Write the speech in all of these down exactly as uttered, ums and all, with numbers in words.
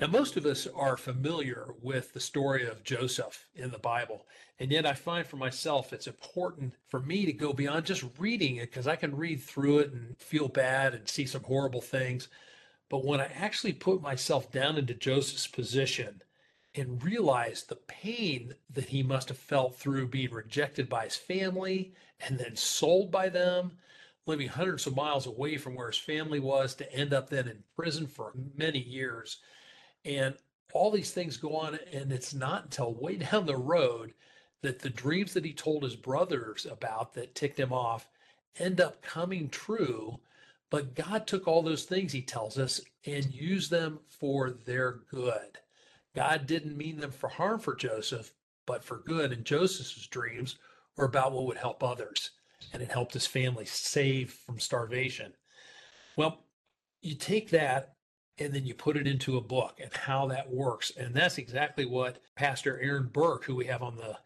Now, most of us are familiar with the story of Joseph in the Bible, and yet I find for myself it's important for me to go beyond just reading it, because I can read through it and feel bad and see some horrible things. But when I actually put myself down into Joseph's position and realize the pain that he must have felt through being rejected by his family and then sold by them, living hundreds of miles away from where his family was, to end up then in prison for many years. And all these things go on, and it's not until way down the road that the dreams that he told his brothers about that ticked him off end up coming true. But God took all those things, he tells us, and used them for their good. God didn't mean them for harm for Joseph, but for good. And Joseph's dreams were about what would help others, and it helped his family save from starvation. Well, you take that, and then you put it into a book and how that works. And that's exactly what Pastor Aaron Burke, who we have on the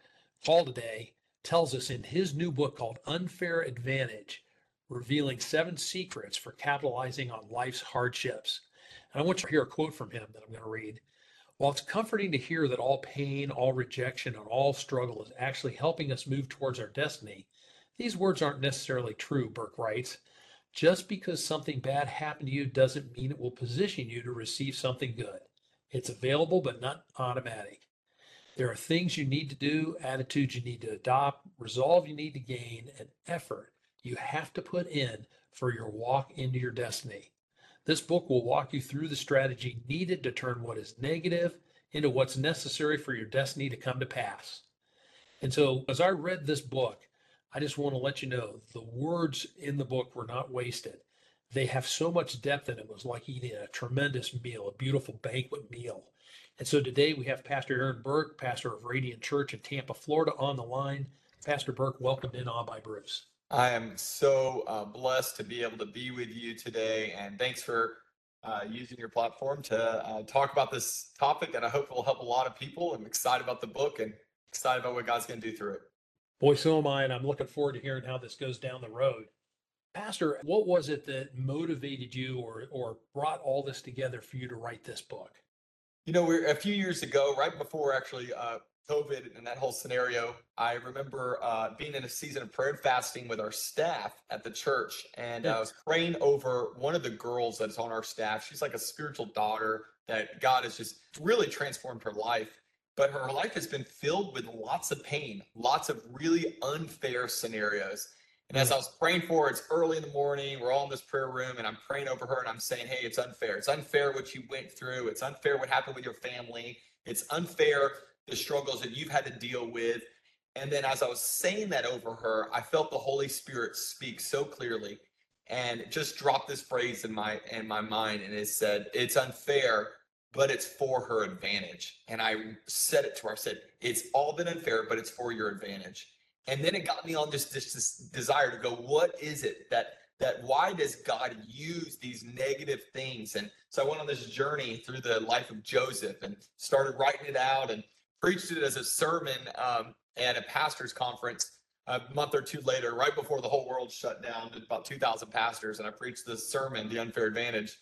call today, tells us in his new book called Unfair Advantage, revealing seven secrets for capitalizing on life's hardships. And I want you to hear a quote from him that I'm going to read. While it's comforting to hear that all pain, all rejection, and all struggle is actually helping us move towards our destiny, these words aren't necessarily true, Burke writes. Just because something bad happened to you doesn't mean it will position you to receive something good. It's available, but not automatic. There are things you need to do, attitudes you need to adopt, resolve you need to gain, and effort you have to put in for your walk into your destiny. This book will walk you through the strategy needed to turn what is negative into what's necessary for your destiny to come to pass. And so as I read this book, I just want to let you know the words in the book were not wasted. They have so much depth in it. It was like eating a tremendous meal, a beautiful banquet meal. And so today we have Pastor Aaron Burke, pastor of Radiant Church in Tampa, Florida, on the line. Pastor Burke, welcome in On by Bruce. I am so uh, blessed to be able to be with you today, and thanks for uh, using your platform to uh, talk about this topic, and I hope it will help a lot of people. I'm excited about the book and excited about what God's going to do through it. Boy, so am I, and I'm looking forward to hearing how this goes down the road. Pastor, what was it that motivated you or or brought all this together for you to write this book? You know, we're, a few years ago, right before actually uh, COVID and that whole scenario, I remember uh, being in a season of prayer and fasting with our staff at the church, and yeah. I was praying over one of the girls that's on our staff. She's like a spiritual daughter that God has just really transformed her life. But her life has been filled with lots of pain, lots of really unfair scenarios. And as I was praying for her, it's early in the morning, we're all in this prayer room, and I'm praying over her, and I'm saying, hey, it's unfair. It's unfair what you went through. It's unfair what happened with your family. It's unfair the struggles that you've had to deal with. And then as I was saying that over her, I felt the Holy Spirit speak so clearly and just dropped this phrase in my, in my mind, and it said, it's unfair, but it's for her advantage. And I said it to her, I said, it's all been unfair, but it's for your advantage. And then it got me on this, this, this desire to go, what is it that, that why does God use these negative things? And so I went on this journey through the life of Joseph and started writing it out and preached it as a sermon um, at a pastor's conference a month or two later, right before the whole world shut down, about two thousand pastors. And I preached this sermon, The Unfair Advantage.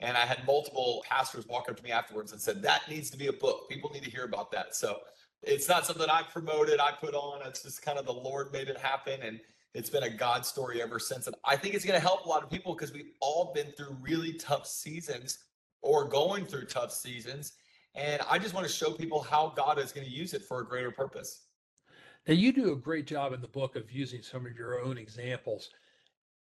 And I had multiple pastors walk up to me afterwards and said, that needs to be a book. People need to hear about that. So it's not something I promoted, I put on. It's just kind of the Lord made it happen. And it's been a God story ever since. And I think it's going to help a lot of people because we've all been through really tough seasons or going through tough seasons. And I just want to show people how God is going to use it for a greater purpose. Now, you do a great job in the book of using some of your own examples.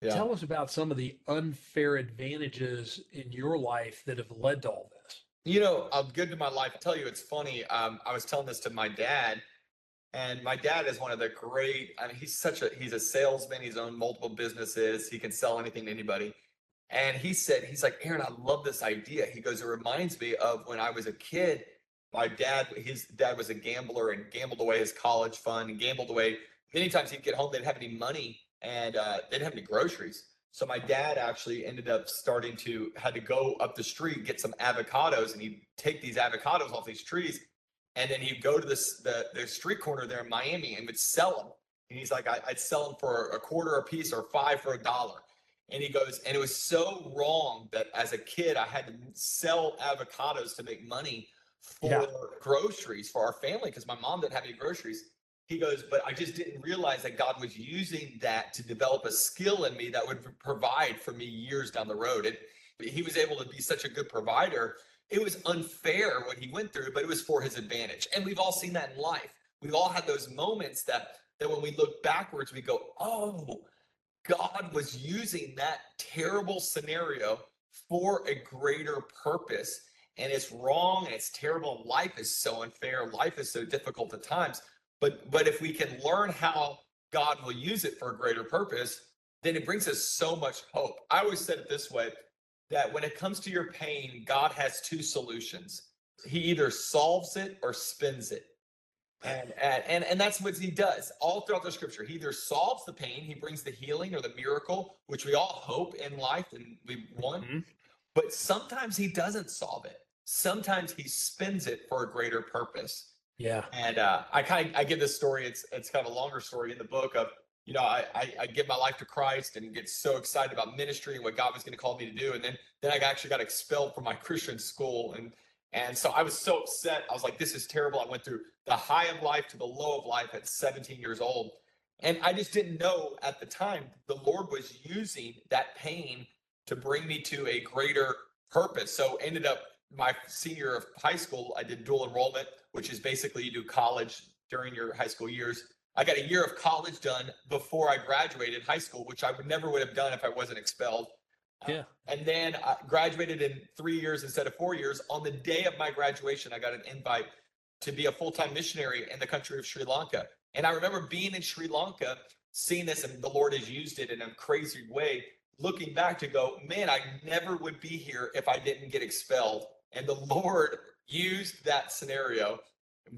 Yeah. Tell us about some of the unfair advantages in your life that have led to all this. You know, I'm good to my life. I tell you, it's funny. Um, I was telling this to my dad, and my dad is one of the great, I mean, he's such a, he's a salesman. He's owned multiple businesses. He can sell anything to anybody. And he said, he's like, Aaron, I love this idea. He goes, it reminds me of when I was a kid My dad, his dad was a gambler and gambled away his college fund and gambled away. Many times he'd get home, they didn't have any money, and uh, they didn't have any groceries. So my dad actually ended up starting to, had to go up the street, get some avocados, and he'd take these avocados off these trees. And then he'd go to this, the, the street corner there in Miami and would sell them. And he's like, I, I'd sell them for a quarter a piece or five for a dollar. And he goes, and it was so wrong that as a kid, I had to sell avocados to make money for yeah. groceries for our family, because my mom didn't have any groceries. He goes, but I just didn't realize that God was using that to develop a skill in me that would provide for me years down the road. And he was able to be such a good provider. It was unfair what he went through, but it was for his advantage. And we've all seen that in life. We've all had those moments that, that when we look backwards, we go, oh, God was using that terrible scenario for a greater purpose. And it's wrong and it's terrible. Life is so unfair. Life is so difficult at times. But but if we can learn how God will use it for a greater purpose, then it brings us so much hope. I always said it this way, that when it comes to your pain, God has two solutions. He either solves it or spins it. And, and, and, and that's what he does all throughout the scripture. He either solves the pain, he brings the healing or the miracle, which we all hope in life and we want. Mm-hmm. But sometimes he doesn't solve it. Sometimes he spins it for a greater purpose. Yeah. And uh, I kind of, I give this story, it's it's kind of a longer story in the book of, you know, I, I, I give my life to Christ and get so excited about ministry and what God was going to call me to do. And then, then I actually got expelled from my Christian school. And, and so I was so upset. I was like, this is terrible. I went through the high of life to the low of life at seventeen years old. And I just didn't know at the time, the Lord was using that pain to bring me to a greater purpose. So ended up my senior year of high school, I did dual enrollment, which is basically you do college during your high school years. I got a year of college done before I graduated high school, which I would never would have done if I wasn't expelled. Yeah. Uh, and then I graduated in three years instead of four years. On the day of my graduation, I got an invite to be a full-time missionary in the country of Sri Lanka. And I remember being in Sri Lanka, seeing this, and the Lord has used it in a crazy way, looking back to go, man, I never would be here if I didn't get expelled. And the Lord used that scenario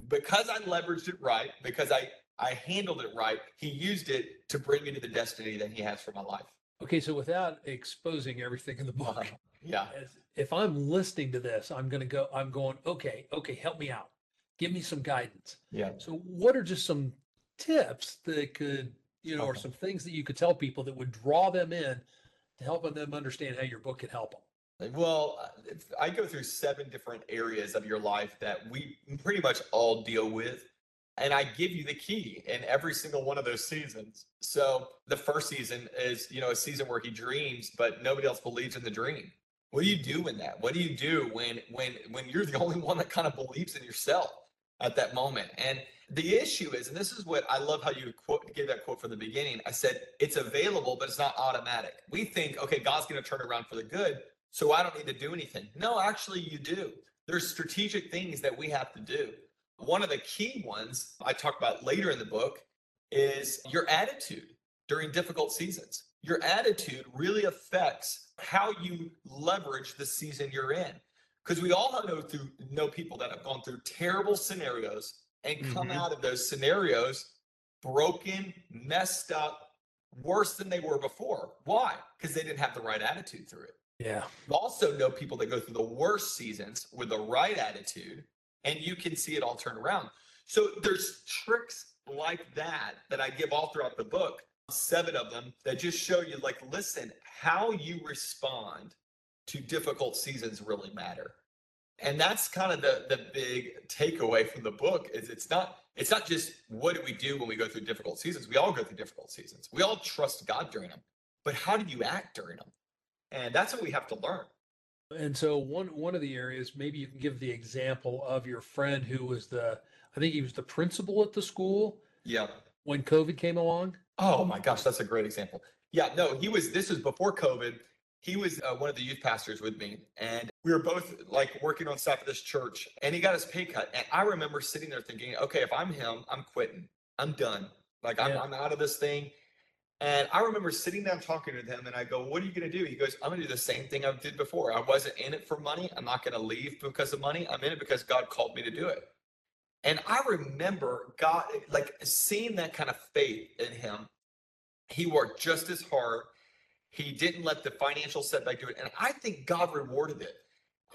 because I leveraged it right, because I, I handled it right. He used it to bring me to the destiny that he has for my life. Okay. So without exposing everything in the book, uh-huh. yeah. if I'm listening to this, I'm going to go, I'm going, okay, okay, help me out. Give me some guidance. Yeah. So what are just some tips that could, you know, okay. or some things that you could tell people that would draw them in to help them understand how your book can help them? Well, I go through seven different areas of your life that we pretty much all deal with. And I give you the key in every single one of those seasons. So the first season is, you know, a season where he dreams, but nobody else believes in the dream. What do you do in that? What do you do when, when, when you're the only one that kind of believes in yourself at that moment? And the issue is, and this is what I love how you quote, gave that quote from the beginning. I said, it's available, but it's not automatic. We think, okay, God's going to turn around for the good, so I don't need to do anything. No, actually you do. There's strategic things that we have to do. One of the key ones I talk about later in the book is your attitude during difficult seasons. Your attitude really affects how you leverage the season you're in. Because we all know through know people that have gone through terrible scenarios and come mm-hmm. out of those scenarios broken, messed up, worse than they were before. Why? Because they didn't have the right attitude through it. Yeah. You also know people that go through the worst seasons with the right attitude, and you can see it all turn around. So there's tricks like that that I give all throughout the book, seven of them that just show you, like, listen, how you respond to difficult seasons really matter. And that's kind of the, the big takeaway from the book is it's not, it's not just what do we do when we go through difficult seasons? We all go through difficult seasons. We all trust God during them, but how do you act during them? And that's what we have to learn. And so one one of the areas, maybe you can give the example of your friend who was the, I think he was the principal at the school. Yeah. When COVID came along. Oh my gosh, that's a great example. Yeah, no, he was, this was before COVID. He was uh, one of the youth pastors with me. And we were both like working on staff at this church, and he got his pay cut. And I remember sitting there thinking, okay, if I'm him, I'm quitting. I'm done. Like I'm, yeah. I'm out of this thing. And I remember sitting down talking to him, and I go, what are you going to do? He goes, I'm going to do the same thing I did before. I wasn't in it for money. I'm not going to leave because of money. I'm in it because God called me to do it. And I remember God, like seeing that kind of faith in him. He worked just as hard. He didn't let the financial setback do it. And I think God rewarded it.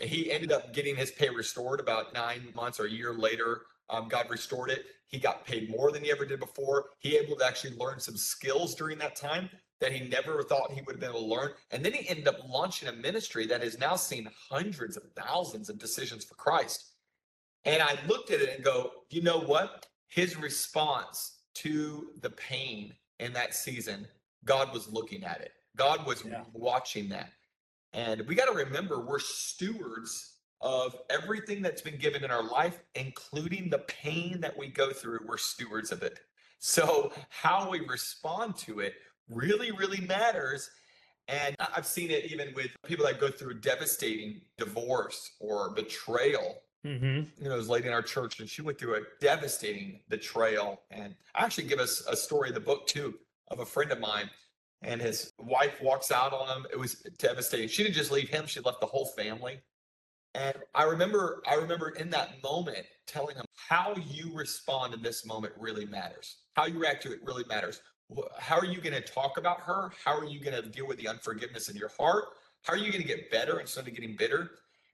He ended up getting his pay restored about nine months or a year later. Um, God restored it. He got paid more than he ever did before. He able to actually learn some skills during that time that he never thought he would have been able to learn. And then he ended up launching a ministry that has now seen hundreds of thousands of decisions for Christ. And I looked at it and go, you know what? His response to the pain in that season, God was looking at it. God was yeah. watching that. And we got to remember, we're stewards of everything that's been given in our life, including the pain that we go through. We're stewards of it. So how we respond to it really, really matters. And I've seen it even with people that go through devastating divorce or betrayal. Mm-hmm. You know, this lady in our church, and she went through a devastating betrayal. And I actually give us a story in the book, too, of a friend of mine. And his wife walks out on him. It was devastating. She didn't just leave him. She left the whole family. And I remember, I remember in that moment telling him, how you respond in this moment really matters. How you react to it really matters. How are you going to talk about her? How are you going to deal with the unforgiveness in your heart? How are you going to get better instead of getting bitter?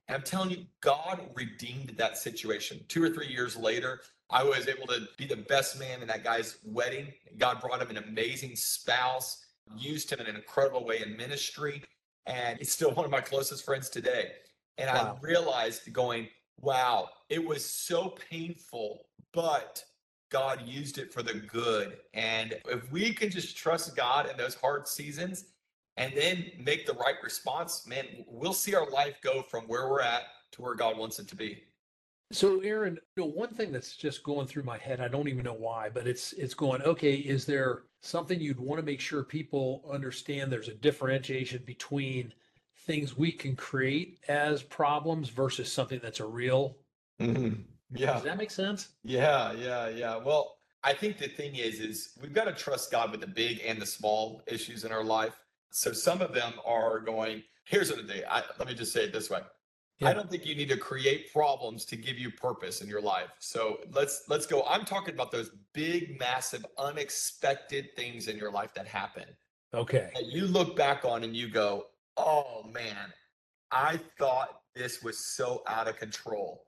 And I'm telling you, God redeemed that situation. Two or three years later, I was able to be the best man in that guy's wedding. God brought him an amazing spouse, used him in an incredible way in ministry, and he's still one of my closest friends today. And wow. I realized going, wow, it was so painful, but God used it for the good. And if we can just trust God in those hard seasons and then make the right response, man, we'll see our life go from where we're at to where God wants it to be. So, Aaron, you know, one thing that's just going through my head, I don't even know why, but it's it's going, okay, is there something you'd want to make sure people understand? There's a differentiation between things we can create as problems versus something that's a real. Mm-hmm. Yeah. Does that make sense? Yeah, yeah, yeah. Well, I think the thing is, is we've got to trust God with the big and the small issues in our life. So some of them are going, here's what they, I, let me just say it this way. Yeah. I don't think you need to create problems to give you purpose in your life. So let's let's go. I'm talking about those big, massive, unexpected things in your life that happen. Okay. That you look back on and you go, oh, man, I thought this was so out of control.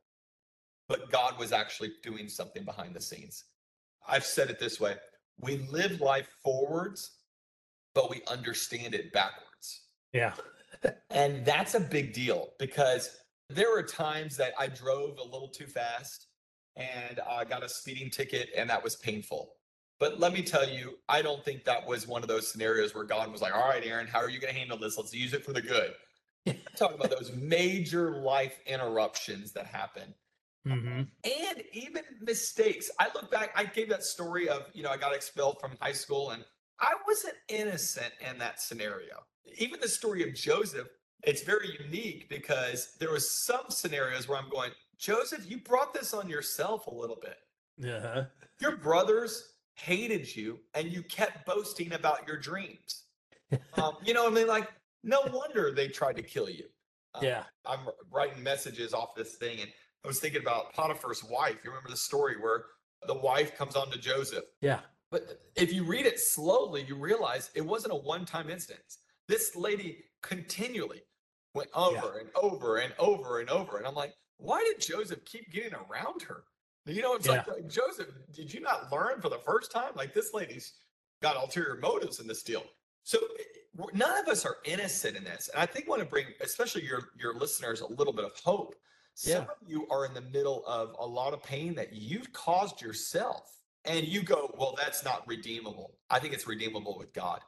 But God was actually doing something behind the scenes. I've said it this way. We live life forwards, but we understand it backwards. Yeah. And that's a big deal, because there were times that I drove a little too fast and I got a speeding ticket, and that was painful. But let me tell you, I don't think that was one of those scenarios where God was like, all right, Aaron, how are you going to handle this? Let's use it for the good. I'm talking about those major life interruptions that happen. Mm-hmm. And even mistakes. I look back, I gave that story of, you know, I got expelled from high school, and I wasn't innocent in that scenario. Even the story of Joseph, it's very unique, because there was some scenarios where I'm going, Joseph, you brought this on yourself a little bit. Uh-huh. Your brothers hated you, and you kept boasting about your dreams. Um, you know what I mean? Like, no wonder they tried to kill you. Um, yeah. I'm writing messages off this thing, and I was thinking about Potiphar's wife. You remember the story where the wife comes on to Joseph? Yeah. But if you read it slowly, you realize it wasn't a one-time instance. This lady continually went over yeah. and over and over and over. And I'm like, why did Joseph keep getting around her? You know, it's yeah. like, like, Joseph, did you not learn for the first time? Like, this lady's got ulterior motives in this deal. So none of us are innocent in this. And I think I want to bring, especially your, your listeners, a little bit of hope. Yeah. Some of you are in the middle of a lot of pain that you've caused yourself. And you go, well, that's not redeemable. I think it's redeemable with God.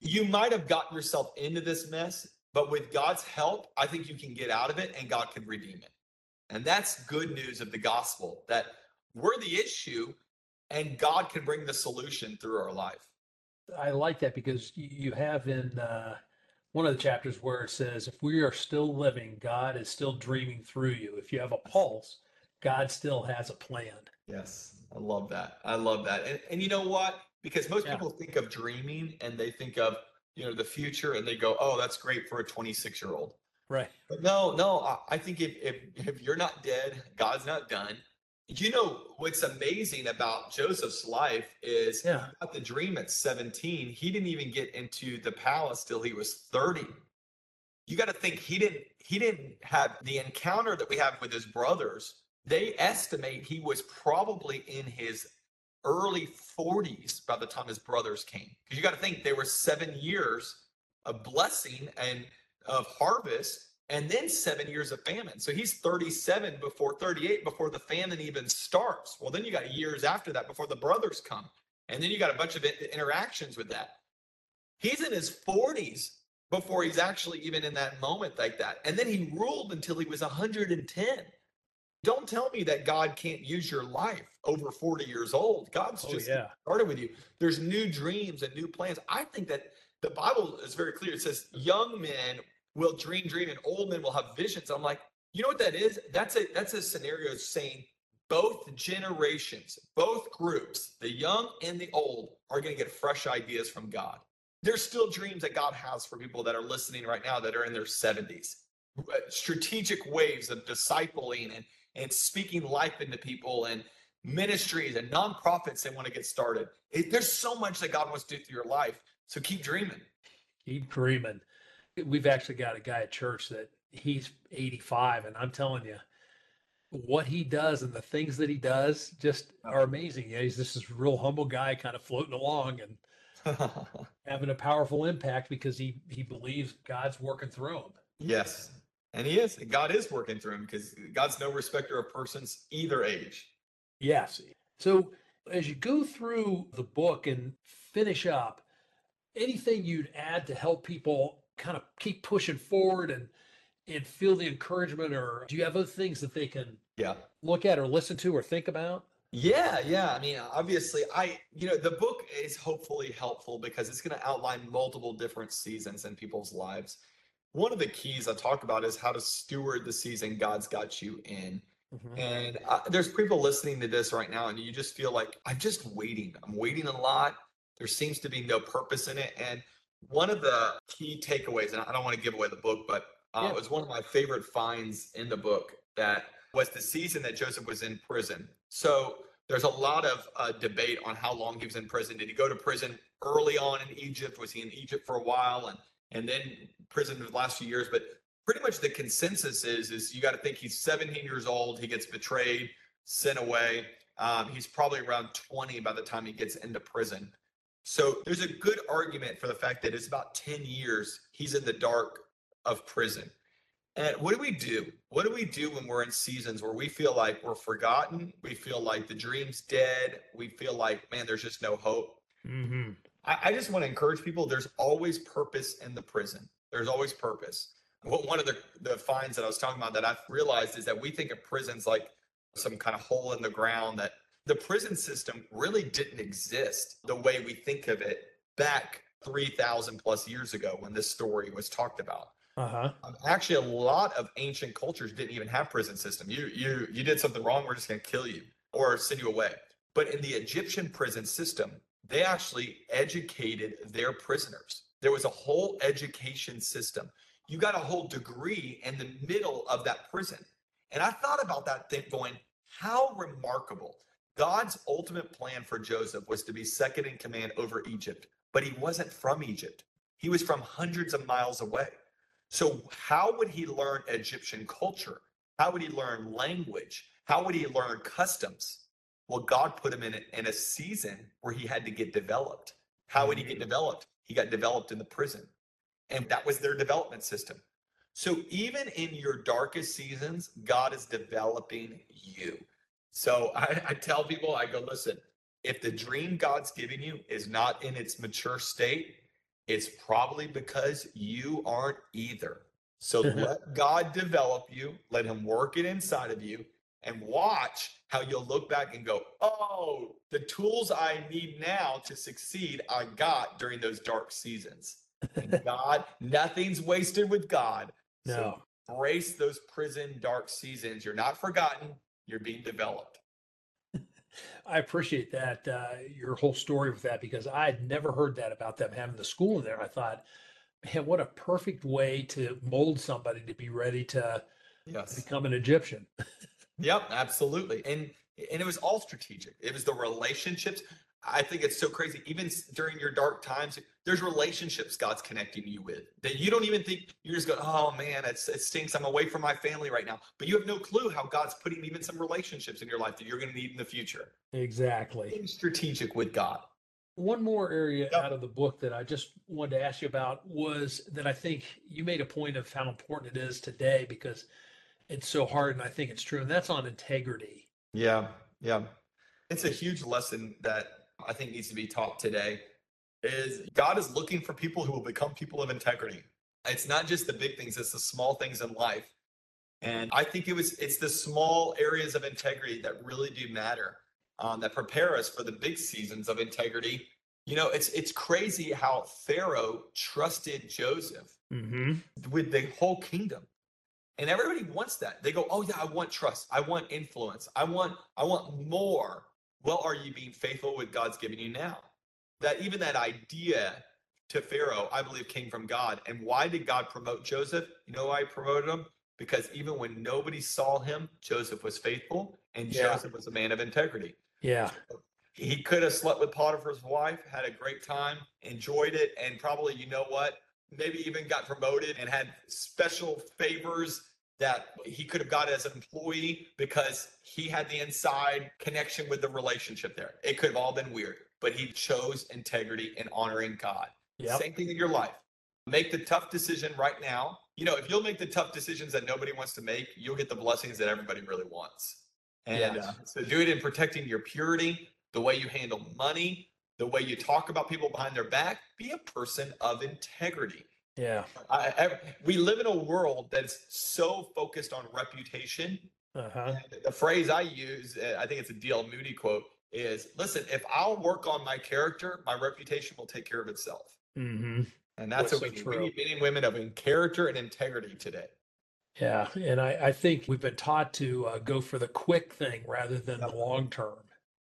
You might have gotten yourself into this mess, but with God's help, I think you can get out of it, and God can redeem it. And that's good news of the gospel, that we're the issue and God can bring the solution through our life. I like that, because you have in uh, one of the chapters where it says, if we are still living, God is still dreaming through you. If you have a pulse, God still has a plan. Yes, I love that. I love that. And, and you know what? Because most yeah. people think of dreaming and they think of, you know, the future and they go, oh, that's great for a twenty-six year old. Right. But no, no, I think if, if, if you're not dead, God's not done. You know, what's amazing about Joseph's life is yeah. he got the dream at seventeen. He didn't even get into the palace till he was thirty. You got to think he didn't, he didn't have the encounter that we have with his brothers. They estimate he was probably in his early forties by the time his brothers came. Because you got to think they were seven years of blessing and of harvest, and then seven years of famine. So he's thirty-seven before thirty-eight, before the famine even starts. Well, then you got years after that before the brothers come. And then you got a bunch of interactions with that. He's in his forties before he's actually even in that moment like that. And then he ruled until he was one hundred ten. Don't tell me that God can't use your life over forty years old. God's oh, just yeah. started with you. There's new dreams and new plans. I think that the Bible is very clear. It says young men will dream, dream, and old men will have visions. I'm like, you know what that is? That's a that's a scenario saying both generations, both groups, the young and the old, are going to get fresh ideas from God. There's still dreams that God has for people that are listening right now that are in their seventies. Strategic waves of discipling and, and speaking life into people and ministries and nonprofits they want to get started. It, there's so much that God wants to do through your life. So keep dreaming. Keep dreaming. We've actually got a guy at church that he's eighty-five, and I'm telling you, what he does and the things that he does just are amazing. Yeah, he's just this real humble guy kind of floating along and having a powerful impact because he, he believes God's working through him. Yes, and he is. God is working through him because God's no respecter of persons either age. Yes. So as you go through the book and finish up, anything you'd add to help people kind of keep pushing forward and and feel the encouragement, or do you have other things that they can yeah. look at or listen to or think about? Yeah, yeah. I mean, obviously, I you know, the book is hopefully helpful because it's going to outline multiple different seasons in people's lives. One of the keys I talk about is how to steward the season God's got you in. Mm-hmm. And I, there's people listening to this right now, and you just feel like, I'm just waiting. I'm waiting a lot. There seems to be no purpose in it. And one of the key takeaways, and I don't want to give away the book, but uh, yeah. it was one of my favorite finds in the book that was the season that Joseph was in prison. So there's a lot of uh, debate on how long he was in prison. Did he go to prison early on in Egypt? Was he in Egypt for a while and, and then prison the last few years? But pretty much the consensus is, is you got to think he's seventeen years old. He gets betrayed, sent away. Um, he's probably around twenty by the time he gets into prison. So there's a good argument for the fact that it's about ten years he's in the dark of prison. And what do we do? What do we do when we're in seasons where we feel like we're forgotten? We feel like the dream's dead. We feel like, man, there's just no hope. Mm-hmm. I, I just want to encourage people. There's always purpose in the prison. There's always purpose. One of the, the finds that I was talking about that I've realized is that we think of prisons like some kind of hole in the ground that the prison system really didn't exist the way we think of it back three thousand plus years ago when this story was talked about. Uh-huh. Um, actually, a lot of ancient cultures didn't even have prison system. You, you, you did something wrong, we're just going to kill you or send you away. But in the Egyptian prison system, they actually educated their prisoners. There was a whole education system. You got a whole degree in the middle of that prison. And I thought about that thing going, how remarkable. God's ultimate plan for Joseph was to be second in command over Egypt, but he wasn't from Egypt. He was from hundreds of miles away. So how would he learn Egyptian culture? How would he learn language? How would he learn customs? Well, God put him in a, in a season where he had to get developed. How would he get developed? He got developed in the prison, and that was their development system. So even in your darkest seasons, God is developing you. So I, I tell people, I go, listen, if the dream God's giving you is not in its mature state, it's probably because you aren't either. So let God develop you, let him work it inside of you, and watch how you'll look back and go, oh, the tools I need now to succeed, I got during those dark seasons. And God, nothing's wasted with God. No. So embrace those prison dark seasons. You're not forgotten. You're being developed. I appreciate that, uh, your whole story with that, because I had never heard that about them having the school in there. I thought, man, what a perfect way to mold somebody to be ready to yes. become an Egyptian. Yep, absolutely. And and it was all strategic. It was the relationships. I think it's so crazy. Even during your dark times, there's relationships God's connecting you with that you don't even think. You're just going, oh man, it's, it stinks. I'm away from my family right now. But you have no clue how God's putting even some relationships in your life that you're going to need in the future. Exactly. Being strategic with God. One more area yep. out of the book that I just wanted to ask you about was that I think you made a point of how important it is today because it's so hard, and I think it's true, and that's on integrity. Yeah, yeah. It's a huge lesson that I think needs to be taught today is God is looking for people who will become people of integrity. It's not just the big things, it's the small things in life. And I think it was, it's the small areas of integrity that really do matter, um, that prepare us for the big seasons of integrity. You know, it's, it's crazy how Pharaoh trusted Joseph mm-hmm. with the whole kingdom. And everybody wants that. They go, oh yeah, I want trust. I want influence. I want, I want more. Well, are you being faithful with God's given you now? That even that idea to Pharaoh, I believe, came from God. And why did God promote Joseph? You know why he promoted him? Because even when nobody saw him, Joseph was faithful, and yeah. Joseph was a man of integrity. Yeah. So he could have slept with Potiphar's wife, had a great time, enjoyed it, and probably, you know what, maybe even got promoted and had special favors that he could have got as an employee because he had the inside connection with the relationship there. It could have all been weird, but he chose integrity and honoring God. Yep. Same thing in your life. Make the tough decision right now. You know, if you'll make the tough decisions that nobody wants to make, you'll get the blessings that everybody really wants. And yeah. uh, so do it in protecting your purity, the way you handle money, the way you talk about people behind their back. Be a person of integrity. Yeah, I, I, we live in a world that's so focused on reputation. Uh-huh. The phrase I use, I think it's a D L Moody quote, is, listen, if I'll work on my character, my reputation will take care of itself. Mm-hmm. And that's what we need. We need men and women of character and integrity today. Yeah, and I, I think we've been taught to uh, go for the quick thing rather than yep. the long term.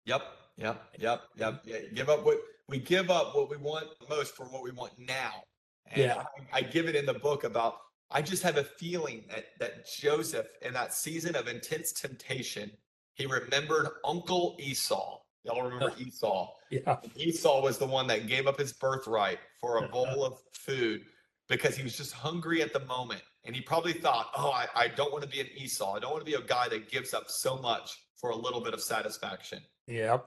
Yep, yep, yep, yep. Yeah, give up what we give up what we want most for what we want now. And yeah, I, I give it in the book about, I just have a feeling that, that Joseph, in that season of intense temptation, he remembered Uncle Esau. Y'all remember Esau? Yeah. Esau was the one that gave up his birthright for a bowl of food because he was just hungry at the moment. And he probably thought, oh, I, I don't want to be an Esau. I don't want to be a guy that gives up so much for a little bit of satisfaction. Yep.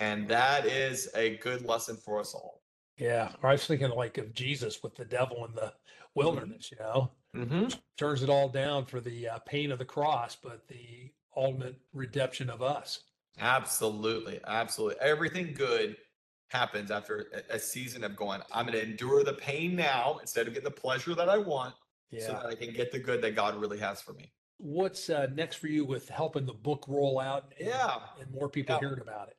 And that is a good lesson for us all. Yeah, or I was thinking like of Jesus with the devil in the wilderness, you know, mm-hmm. turns it all down for the uh, pain of the cross, but the ultimate redemption of us. Absolutely, absolutely. Everything good happens after a, a season of going, I'm going to endure the pain now instead of getting the pleasure that I want yeah. so that I can get the good that God really has for me. What's uh, next for you with helping the book roll out and, yeah. and more people yeah. hearing about it?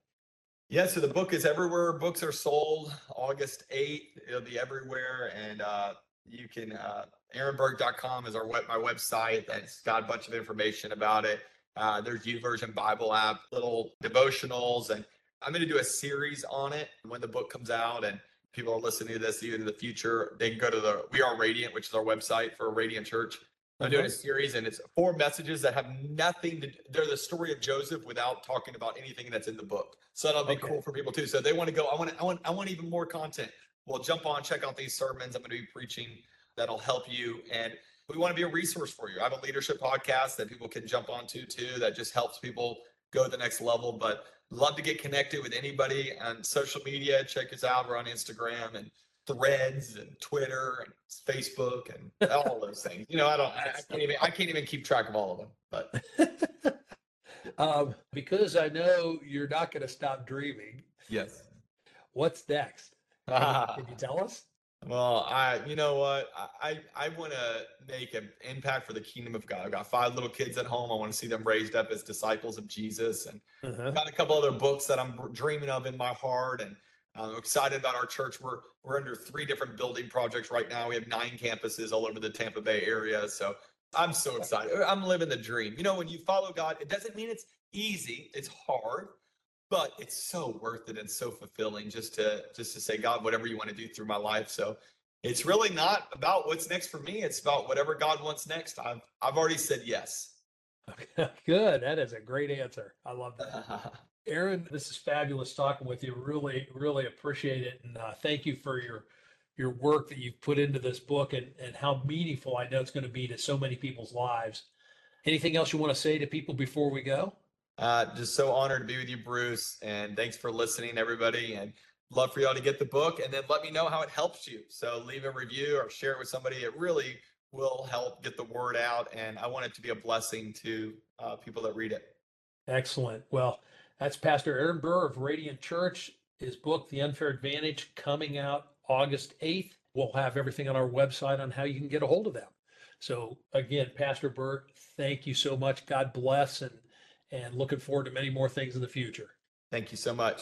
Yeah, so the book is everywhere books are sold. August eighth, it'll be everywhere. And uh, you can, uh, Aaronberg dot com is our web, my website. That's got a bunch of information about it. Uh, there's YouVersion Bible app, little devotionals. And I'm going to do a series on it when the book comes out. And people are listening to this even in the future. They can go to the We Are Radiant, which is our website for Radiant Church. I'm doing a series, and it's four messages that have nothing to do. They're the story of Joseph without talking about anything that's in the book. So that'll be okay. cool for people too. So they want to go, I want to, I want, I want even more content. Well, jump on, check out these sermons I'm going to be preaching that'll help you. And we want to be a resource for you. I have a leadership podcast that people can jump onto too. That just helps people go to the next level, but love to get connected with anybody on social media. Check us out. We're on Instagram and Threads and Twitter and Facebook and all those things. You know, I don't, I, I can't even, I can't even keep track of all of them, but um, because I know you're not going to stop dreaming. Yes. What's next? Uh, can you tell us? Well, I, you know what, I, I, I want to make an impact for the kingdom of God. I've got five little kids at home. I want to see them raised up as disciples of Jesus, and uh-huh. got a couple other books that I'm dreaming of in my heart. And I'm excited about our church. We're we're under three different building projects right now. We have nine campuses all over the Tampa Bay area. So I'm so excited. I'm living the dream. You know, when you follow God, it doesn't mean it's easy. It's hard, but it's so worth it and so fulfilling just to just to say, God, whatever you want to do through my life. So it's really not about what's next for me. It's about whatever God wants next. I've I've already said yes. Good. That is a great answer. I love that. Aaron, this is fabulous talking with you. Really, really appreciate it. And uh, thank you for your your work that you've put into this book and, and how meaningful I know it's going to be to so many people's lives. Anything else you want to say to people before we go? Uh, just so honored to be with you, Bruce. And thanks for listening, everybody. And love for y'all to get the book and then let me know how it helps you. So leave a review or share it with somebody. It really will help get the word out. And I want it to be a blessing to uh, people that read it. Excellent. Well, that's Pastor Aaron Burke of Radiant Church. His book, The Unfair Advantage, coming out August eighth. We'll have everything on our website on how you can get a hold of them. So again, Pastor Burke, thank you so much. God bless, and, and looking forward to many more things in the future. Thank you so much.